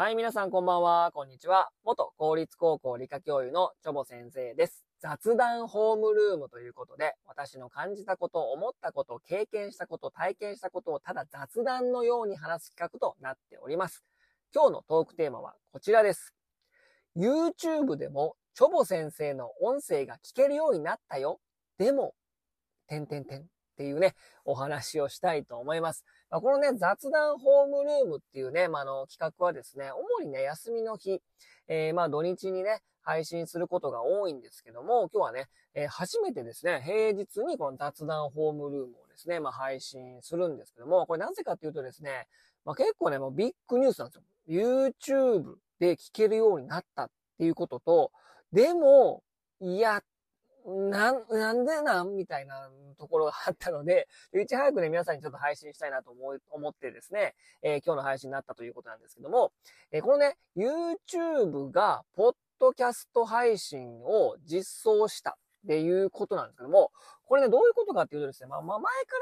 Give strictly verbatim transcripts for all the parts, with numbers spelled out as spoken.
はい、皆さんこんばんは、こんにちは。元公立高校理科教諭のチョボ先生です。雑談ホームルームということで、私の感じたこと、思ったこと、経験したこと、体験したことをただ雑談のように話す企画となっております。今日のトークテーマはこちらです。YouTube でもチョボ先生の音声が聞けるようになったよ。でも、てんてんてんっていうね、お話をしたいと思います。まあ、このね、雑談ホームルームっていうね、まあ、あの企画はですね、主にね、休みの日、えー、まあ土日にね、配信することが多いんですけども、今日はね、えー、初めてですね、平日にこの雑談ホームルームをですね、まあ配信するんですけども、これなぜかっていうとですね、まあ結構ね、もうビッグニュースなんですよ。YouTube で聞けるようになったっていうことと、でも、いや、なん、なんでなんみたいなところがあったので、いち早くね、皆さんにちょっと配信したいなと思い、思ってですね、えー、今日の配信になったということなんですけども、えー、このね、YouTube が、ポッドキャスト配信を実装したっていうことなんですけども、これね、どういうことかっていうとですね、まあ、まあ、前か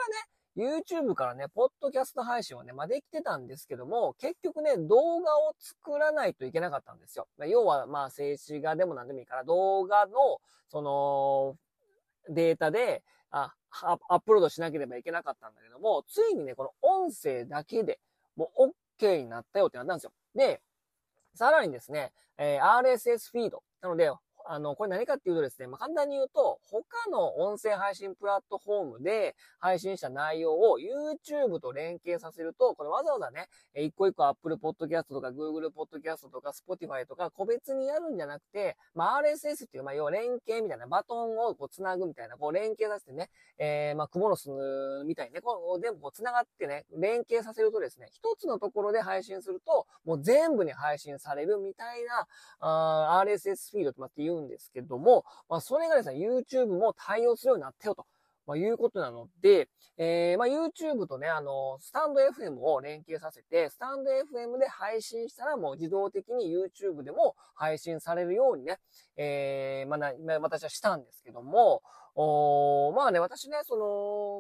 らね、YouTube からね、ポッドキャスト配信はね、まあ、できてたんですけども、結局ね、動画を作らないといけなかったんですよ。まあ、要は、まあ、静止画でも何でもいいから、動画の、その、データで、あ、アップロードしなければいけなかったんだけども、ついにね、この音声だけでもう OK になったよってなったんですよ。で、さらにですね、えー、アールエスエス フィード。なので、あの、これ何かっていうとですね、まあ、簡単に言うと、他の音声配信プラットフォームで配信した内容を YouTube と連携させると、これわざわざね、一個一個 Apple Podcast とか Google Podcast とか Spotify とか個別にやるんじゃなくて、まあ、アールエスエス っていう、まあ、要は連携みたいな、バトンをこう繋ぐみたいな、こう連携させてね、えー、まあ、クモの巣みたいにね、こう全部こう繋がってね、連携させるとですね、一つのところで配信すると、もう全部に配信されるみたいな、あー アールエスエス フィードって言ううんですけども、まあ、それがですね YouTube も対応するようになったよと、まあ、いうことなので、えーまあ、YouTube とねあのスタンド エフエム を連携させてスタンド エフエム で配信したらもう自動的に YouTube でも配信されるようにね、えーまあ、な私はしたんですけども、おまあね私ねその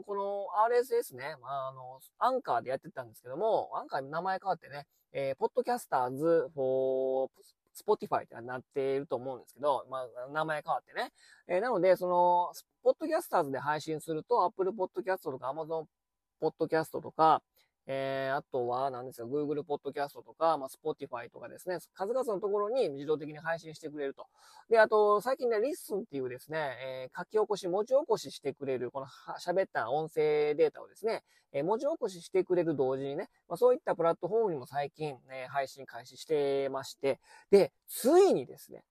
この アールエスエス ね、まあ、あのアンカーでやってたんですけどもアンカー名前変わってね、えー、Podcasters for Spotify ってなっていると思うんですけど、まあ、名前変わってね。えー、なので、その、ポッドキャスターズで配信すると、Apple Podcast とか Amazon Podcast とか、えー、あとは、なんですか、Google Podcast とか、まあ、Spotify とかですね、数々のところに自動的に配信してくれると。で、あと、最近ね、リッスンっていうですね、えー、書き起こし、文字起こししてくれる、この喋った音声データをですね、えー、文字起こししてくれる同時にね、まあ、そういったプラットフォームにも最近、ね、配信開始してまして、で、ついにですね、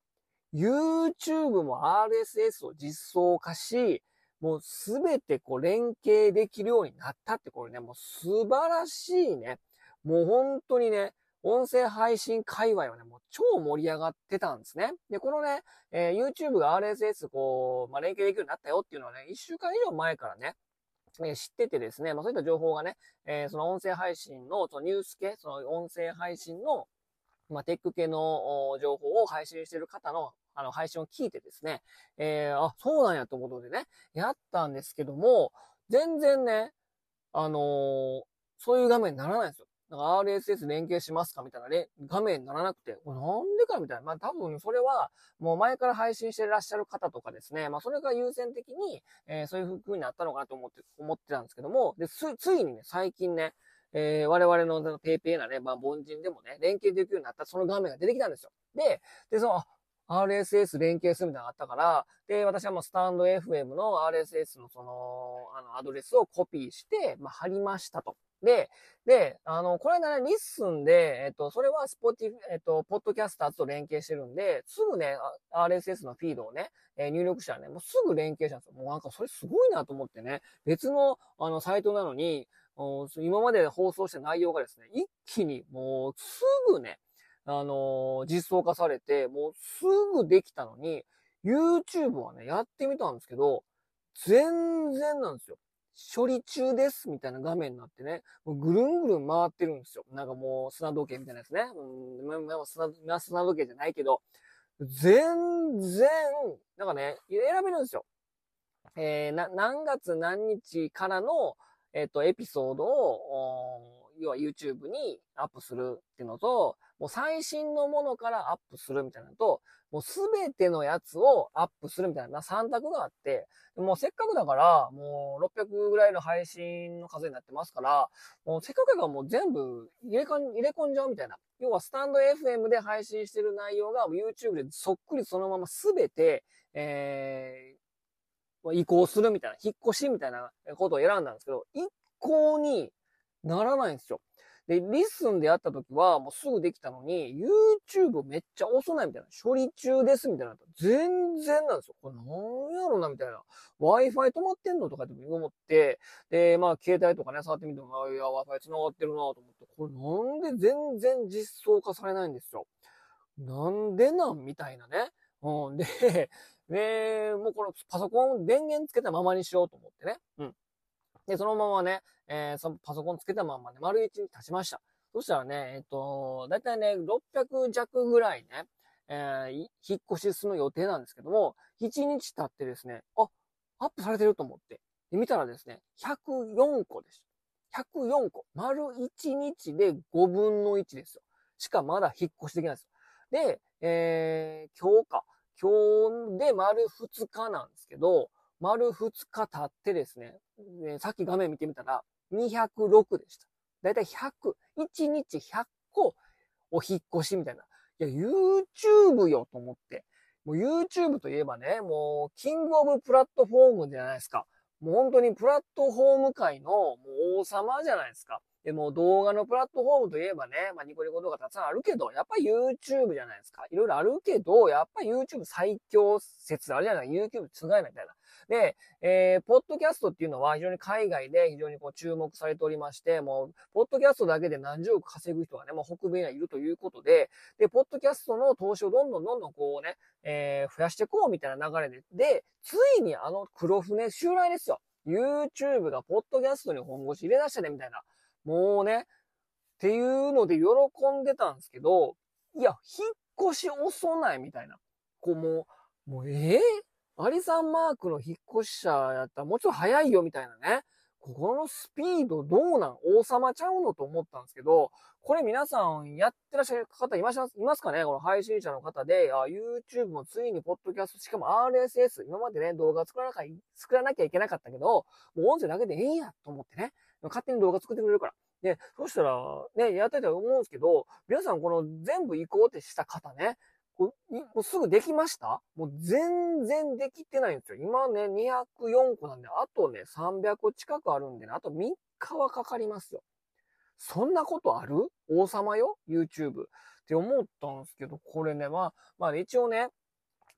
YouTube も アールエスエス を実装化し、もうすべてこう連携できるようになったってこれね、もう素晴らしいね。もう本当にね、音声配信界隈はね、もう超盛り上がってたんですね。で、このね、えー、YouTube が アールエスエス こう、まあ、連携できるようになったよっていうのはね、いっしゅうかん以上前からね、えー、知っててですね、まあそういった情報がね、えー、その音声配信の、そのニュース系、その音声配信の、まあテック系の情報を配信している方の、あの、配信を聞いてですね、えー、あ、そうなんやということでね、やったんですけども、全然ね、あのー、そういう画面にならないんですよ。なんか アールエスエス 連携しますかみたいなね、画面にならなくて、なんでかみたいな。まあ多分それは、もう前から配信していらっしゃる方とかですね、まあそれが優先的に、えー、そういう風になったのかなと思って、思ってたんですけども、で、つ、ついにね、最近ね、えー、我々のペイペイなね、まあ凡人でもね、連携できるようになったその画面が出てきたんですよ。で、で、その、アールエスエス 連携するみたいなのがあったから、で、私はもうスタンド エフエム の アールエスエス のその、あの、アドレスをコピーして、まあ、貼りましたと。で、で、あの、これね、リッスンで、えっと、それはスポティ、えっと、ポッドキャスターと連携してるんで、すぐね、アールエスエス のフィードをね、えー、入力したらね、もうすぐ連携したんですよ。もうなんかそれすごいなと思ってね、別の、あの、サイトなのに、今まで放送した内容がですね、一気にもうすぐね、あのー、実装化されて、もうすぐできたのに、YouTube はね、やってみたんですけど、全然なんですよ。処理中です、みたいな画面になってね、もうぐるんぐるん回ってるんですよ。なんかもう砂時計みたいなやつね。うん、砂、砂時計じゃないけど、全然、なんかね、選べるんですよ。えー、な、何月何日からの、えっと、エピソードを、要は YouTube にアップするっていうのと、もう最新のものからアップするみたいなのと、もうすべてのやつをアップするみたいなさん択があって、もうせっかくだから、もうろっぴゃくぐらいの配信の数になってますから、もうせっかくだからもう全部入れ込んじゃうみたいな。要はスタンド エフエム で配信してる内容が YouTube でそっくりそのまますべて、えー、移行するみたいな、引っ越しみたいなことを選んだんですけど、一向にならないんですよ。で、リスンでやった時はもうすぐできたのに、YouTube めっちゃ遅ないみたいな、処理中ですみたいな、全然なんですよ。これなんやろなみたいな。Wi-Fi 止まってんのとかって思って、で、まあ携帯とかね、触ってみても、いや、Wi-Fi 繋がってるなと思って、これなんで全然実装化されないんですよ。なんでなんみたいなね。うん、で、で、もうこのパソコン電源つけたままにしようと思ってね。うん。で、そのままね、えー、そのパソコンつけたままね、丸一に立ちました。そしたらね、えっと、だいたいね、ろっぴゃく弱ぐらいね、えー、引っ越しする予定なんですけども、いちにち経ってですね、あ、アップされてると思って、で見たらですね、ひゃくよんこでした。ひゃくよんこ。丸いちにちでごぶんのいちですよ。しかまだ引っ越しできないんですよ。で、えー、今日か。今日で丸ふつかなんですけど、丸ふつか経ってですね、えー、さっき画面見てみたらにひゃくろくでした。だいたいひゃく、いちにちひゃっこお引っ越しみたいな。いや、YouTube よと思って。もう YouTube といえばね、もうキングオブプラットフォームじゃないですか。もう本当にプラットフォーム界のもう王様じゃないですか。でも動画のプラットフォームといえばね、まあニコニコ動画たくさんあるけど、やっぱり YouTube じゃないですか。いろいろあるけど、やっぱり YouTube 最強説あるじゃない YouTube つがいみたいな。で、えー、ポッドキャストっていうのは非常に海外で非常にこう注目されておりまして、もう、ポッドキャストだけで何十億稼ぐ人がね、もう北米にはいるということで、で、ポッドキャストの投資をどんどんどんどんこうね、えー、増やしていこうみたいな流れで、で、ついにあの黒船襲来ですよ。YouTube がポッドキャストに本腰入れ出したね、みたいな。もうね、っていうので喜んでたんですけど、いや、引っ越し遅ないみたいな。こうもう、もうええー、アリサンマークの引っ越し者やったらもうちょっと早いよみたいなね。ここのスピードどうなん？王様ちゃうのと思ったんですけど、これ皆さんやってらっしゃる方いました、いますかね？この配信者の方で、あ、YouTube もついにポッドキャスト、しかも アールエスエス、今までね、動画作らなきゃ、作らなきゃいけなかったけど、もう音声だけでええんやと思ってね。勝手に動画作ってくれるから。で、そしたら、ね、やってたと思うんですけど、皆さんこの全部移行ってした方ね、こうもうすぐできました？もう全然できてないんですよ。今ね、にひゃくよんこなんで、あとね、さんびゃっこ近くあるんでね、あとみっかはかかりますよ。そんなことある？王様よ？ YouTube って思ったんですけど、これね、まあ、まあ一応ね、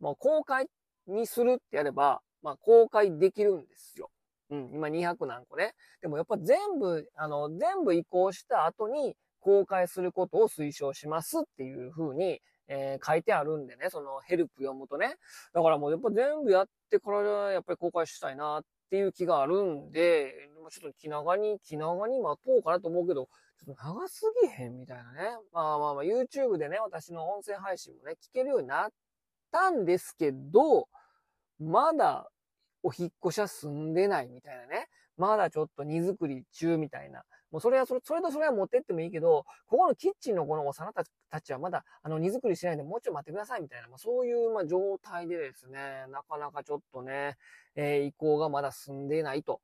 まあ、公開にするってやれば、まあ公開できるんですよ。うん、今にひゃく何個ね。でもやっぱ全部、あの、全部移行した後に公開することを推奨しますっていう風に、えー、書いてあるんでね、そのヘルプ読むとね。だからもうやっぱ全部やってからやっぱり公開したいなっていう気があるんで、ちょっと気長に気長に待とうかなと思うけど、ちょっと長すぎへんみたいなね。まあまあまあ YouTube でね、私の音声配信もね、聞けるようになったんですけど、まだ、お引っ越しは済んでないみたいなね。まだちょっと荷造り中みたいな。もうそれはそれ、それとそれは持ってってもいいけど、ここのキッチンのこの幼たちはまだ、あの、荷造りしないんでもうちょっと待ってくださいみたいな、まあ、そういう、まあ、状態でですね、なかなかちょっとね、えー、移行がまだ済んでないと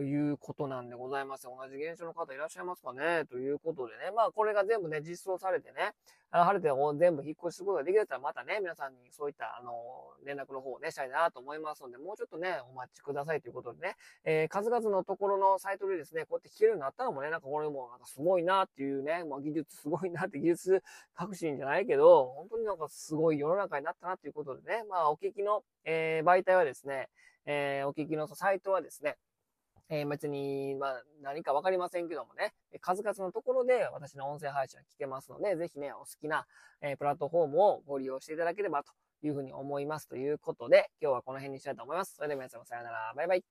いうことなんでございます。同じ現象の方いらっしゃいますかねということでね。まあ、これが全部ね、実装されてね、あの晴れて全部引っ越しすることができたら、またね、皆さんにそういった、あの、連絡の方をね、したいなと思いますので、もうちょっとね、お待ちくださいということでね、えー、数々のところのサイトでですね、こうやって聞けるようになったのもね、なんかこれもなんかすごいなっていうね、まあ、技術すごいなって、技術革新じゃないけど、本当になんかすごい世の中になったなということでね、まあ、お聞きの、えー、媒体はですね、えー、お聞きのサイトはですね、えー、別に、まあ、何かわかりませんけどもね、数々のところで私の音声配信は聞けますので、ぜひね、お好きな、えー、プラットフォームをご利用していただければというふうに思いますということで、今日はこの辺にしたいと思います。それでは皆さんさようなら。バイバイ。